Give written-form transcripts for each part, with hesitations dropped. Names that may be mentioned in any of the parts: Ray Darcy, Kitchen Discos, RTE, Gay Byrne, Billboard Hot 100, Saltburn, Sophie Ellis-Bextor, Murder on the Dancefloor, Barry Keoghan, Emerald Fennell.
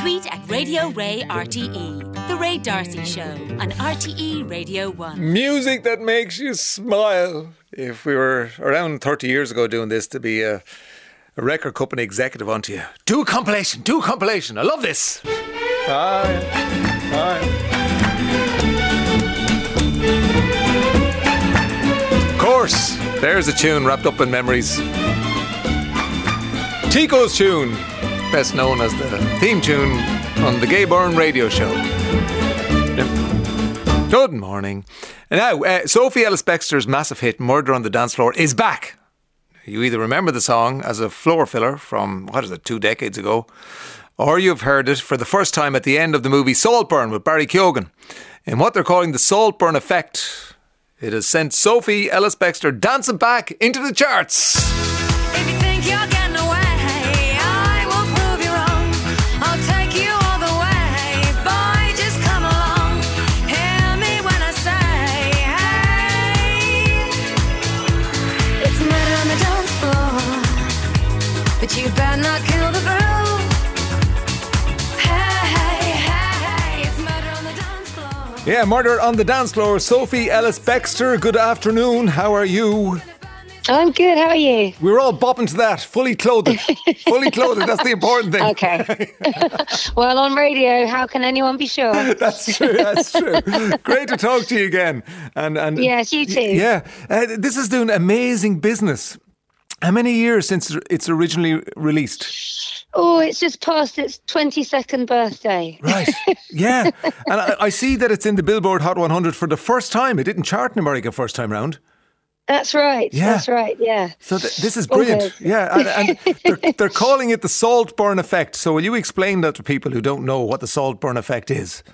Tweet at Radio Ray RTE. The Ray Darcy Show on RTE Radio 1. Music that makes you smile. If we were around 30 years ago doing this, to be a record company executive onto you. Do a compilation, do a compilation. I love this. Hi. Of course, there's a tune wrapped up in memories. Tico's tune, best known as the theme tune on the Gay Byrne radio show. Yep. Good morning. And now, Sophie Ellis-Bextor's massive hit, Murder on the Dancefloor, is back. You either remember the song as a floor filler from, 2 decades ago, or you've heard it for the first time at the end of the movie Saltburn with Barry Keoghan. In what they're calling the Saltburn effect, it has sent Sophie Ellis-Bextor dancing back into the charts. If you think you're getting away, you better not kill the groove. Hey, hey, hey, it's Murder on the Dance Floor. Yeah, Murder on the Dance Floor. Sophie Ellis-Bextor, good afternoon. How are you? I'm good, how are you? We were all bopping to that, fully clothed. Fully clothed, that's the important thing. Okay. Well, on radio, how can anyone be sure? That's true, that's true. Great to talk to you again. And yes, you too. Yeah, this is doing amazing business. How many years since it's originally released? Oh, it's just past its 22nd birthday. Right, yeah. And I see that it's in the Billboard Hot 100 for the first time. It didn't chart in America first time round. That's right, yeah. That's right, yeah. So this is brilliant. Okay. Yeah, and they're calling it the Saltburn effect. So will you explain that to people who don't know what the Saltburn effect is?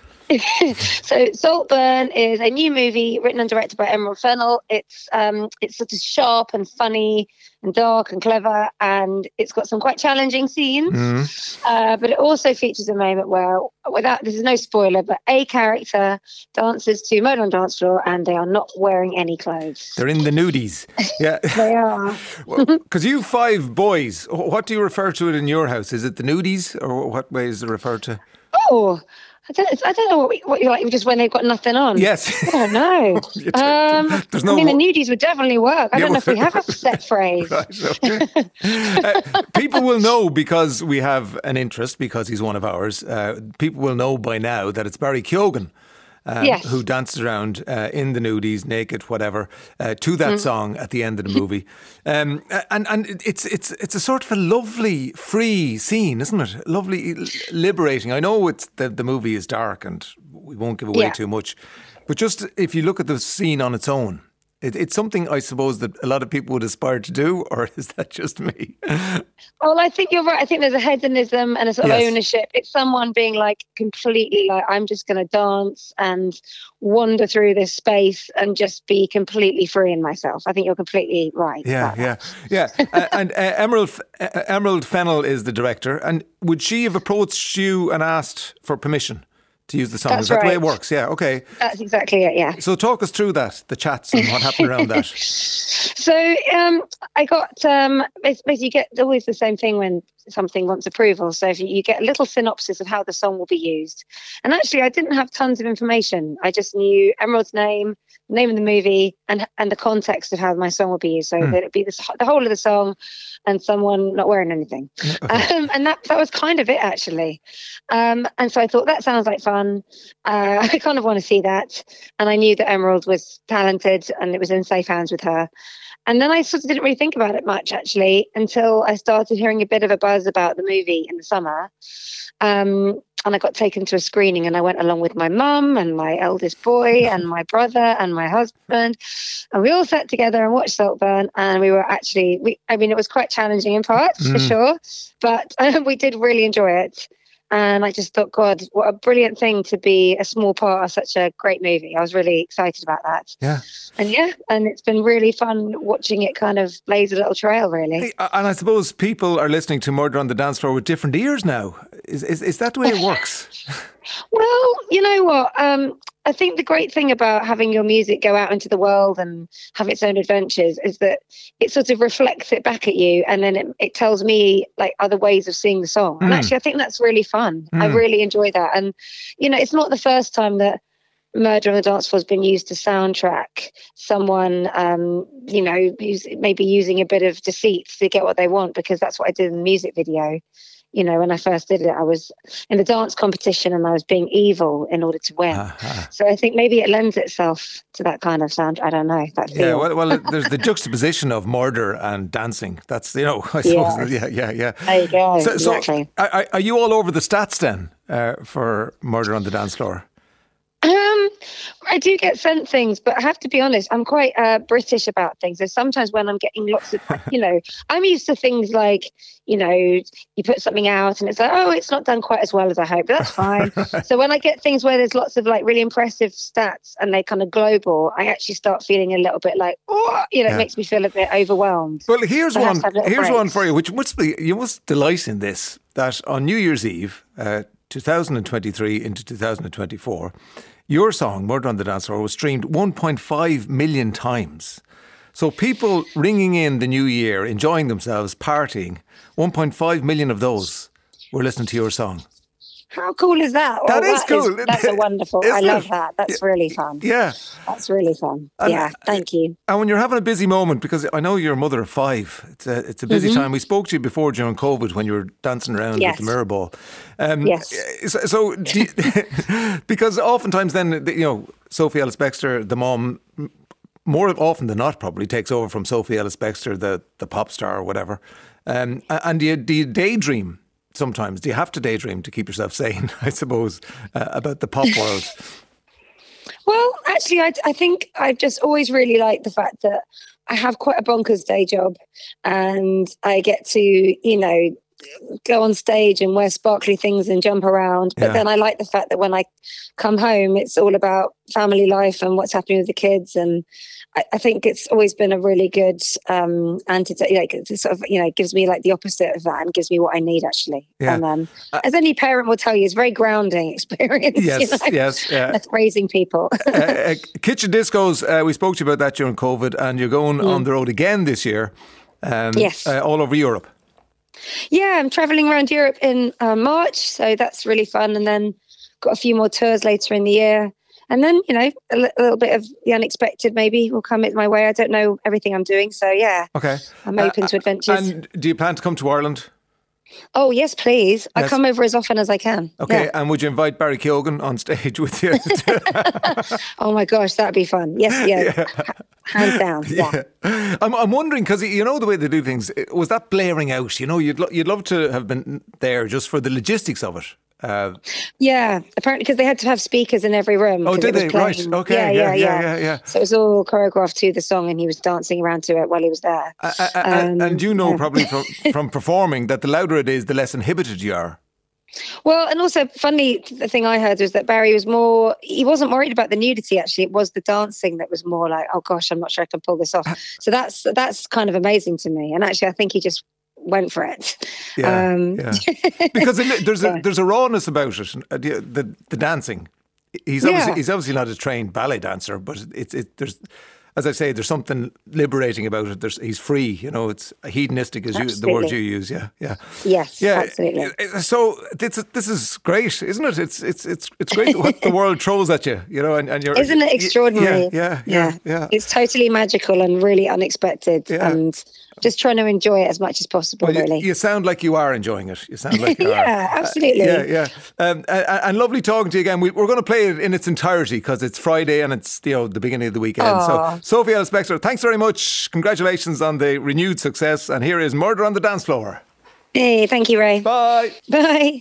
So Saltburn is a new movie written and directed by Emerald Fennell. It's sort of sharp and funny and dark and clever, and it's got some quite challenging scenes. Mm-hmm. But it also features a moment where, this is no spoiler, but a character dances to Murder on the Dance Floor and they are not wearing any clothes. They're in the nudies. Yeah, they are. Because you 5 boys, what do you refer to it in your house? Is it the nudies, or what way is it referred to? Oh. I don't know what you like, just when they've got nothing on. Yes. Oh, no. The nudies would definitely work. I don't know if we have a set phrase. Right, okay. People will know, because we have an interest, because he's one of ours. People will know by now that it's Barry Keoghan who danced around in the nudies, naked, whatever, to that song at the end of the movie. And it's a sort of a lovely, free scene, isn't it? Lovely, liberating. I know it's the movie is dark and we won't give away too much, but just if you look at the scene on its own, it's something, I suppose, that a lot of people would aspire to do, or is that just me? Well, I think you're right. I think there's a hedonism and a sort of ownership. It's someone being completely, I'm just going to dance and wander through this space and just be completely free in myself. I think you're completely right. Yeah. Emerald Fennell is the director. And would she have approached you and asked for permission to use the song? That's the way it works? Yeah, okay. That's exactly it, yeah. So talk us through that, the chats and what happened around that. So I got, basically you get always the same thing when something wants approval. So if you get a little synopsis of how the song will be used. And actually I didn't have tons of information. I just knew Emerald's name, the name of the movie, and the context of how my song will be used. So that it'd be the whole of the song and someone not wearing anything. Okay. And that was kind of it, actually. And so I thought, that sounds like fun. I kind of want to see that. And I knew that Emerald was talented and it was in safe hands with her. And then I sort of didn't really think about it much, actually, until I started hearing a bit of a buzz about the movie in the summer. And I got taken to a screening and I went along with my mum and my eldest boy and my brother and my husband. And we all sat together and watched Saltburn. And we were actually, it was quite challenging in parts, for sure. But we did really enjoy it. And I just thought, God, what a brilliant thing to be a small part of such a great movie. I was really excited about that. Yeah. And it's been really fun watching it kind of blaze a little trail, really. Hey, and I suppose people are listening to Murder on the Dance Floor with different ears now. Is that the way it works? Well, you know what? I think the great thing about having your music go out into the world and have its own adventures is that it sort of reflects it back at you, and then it tells me like other ways of seeing the song. And actually, I think that's really fun. I really enjoy that. And, you know, it's not the first time that Murder on the Dancefloor has been used to soundtrack someone, you know, who's maybe using a bit of deceit to get what they want, because that's what I did in the music video. You know, when I first did it, I was in the dance competition and I was being evil in order to win. So I think maybe it lends itself to that kind of sound. I don't know. That feel. Yeah, well, there's the juxtaposition of murder and dancing. That's, you know, I suppose. Yeah. There you go. So exactly. Are you all over the stats then for Murder on the Dancefloor? I do get sent things, but I have to be honest, I'm quite British about things. So sometimes when I'm getting lots of, you know, I'm used to things like, you know, you put something out and it's like, oh, it's not done quite as well as I hope, but that's fine. So when I get things where there's lots of like really impressive stats and they kind of global, I actually start feeling a little bit like, oh, you know, it makes me feel a bit overwhelmed. Well, here's one for you, which must be, you must delight in this, that on New Year's Eve, 2023 into 2024, your song, Murder on the Dancefloor, was streamed 1.5 million times. So people ringing in the new year, enjoying themselves, partying, 1.5 million of those were listening to your song. How cool is that? That is cool. That's a wonderful. I love that. That's really fun. Yeah. That's really fun. Yeah, thank you. And when you're having a busy moment, because I know you're a mother of five, it's a busy time. We spoke to you before during COVID when you were dancing around with the mirror ball. So, because oftentimes then, you know, Sophie Ellis-Bextor, the mom, more often than not probably takes over from Sophie Ellis-Bextor, the pop star or whatever. And do you daydream? Sometimes, do you have to daydream to keep yourself sane, I suppose, about the pop world? Well, actually, I think I've just always really liked the fact that I have quite a bonkers day job, and I get to, you know, go on stage and wear sparkly things and jump around. But then I like the fact that when I come home, it's all about family life and what's happening with the kids. And I think it's always been a really good antidote. Like, it sort of, you know, gives me like the opposite of that and gives me what I need, actually. Yeah. And as any parent will tell you, it's a very grounding experience. Yes. That's raising people. Kitchen Discos, we spoke to you about that during COVID, and you're going on the road again this year. All over Europe. Yeah, I'm travelling around Europe in March, so that's really fun. And then got a few more tours later in the year. And then, you know, a little bit of the unexpected maybe will come my way. I don't know everything I'm doing, so yeah. Okay. I'm open to adventures. And do you plan to come to Ireland? Oh, yes, please. Yes. I come over as often as I can. Okay, and would you invite Barry Keoghan on stage with you? Oh my gosh, that'd be fun. Yes, hands down. Yeah. I'm wondering, because you know the way they do things, was that blaring out? You know, you'd love to have been there just for the logistics of it. Apparently because they had to have speakers in every room. Oh, did they? Right, okay. Yeah. So it was all choreographed to the song, and he was dancing around to it while he was there. And you know probably from performing that the louder it is, the less inhibited you are. Well, and also, funny, the thing I heard was that Barry was he wasn't worried about the nudity, actually. It was the dancing that was more like, oh gosh, I'm not sure I can pull this off. So that's kind of amazing to me. And actually, I think he just went for it. Because there's a rawness about it, the dancing. He's obviously not a trained ballet dancer, but there's, as I say, there's something liberating about it. He's free, you know. It's hedonistic, the word you use. Absolutely. So this is great, isn't it? It's great what the world throws at you, you know. And you're, isn't it extraordinary? Yeah. It's totally magical and really unexpected, and just trying to enjoy it as much as possible. Well, really, you sound like you are enjoying it. Yeah, absolutely. And lovely talking to you again. We're going to play it in its entirety because it's Friday and it's the beginning of the weekend. Aww. So Sophie Ellis-Bextor, thanks very much. Congratulations on the renewed success. And here is Murder on the Dancefloor. Hey, thank you, Ray. Bye. Bye.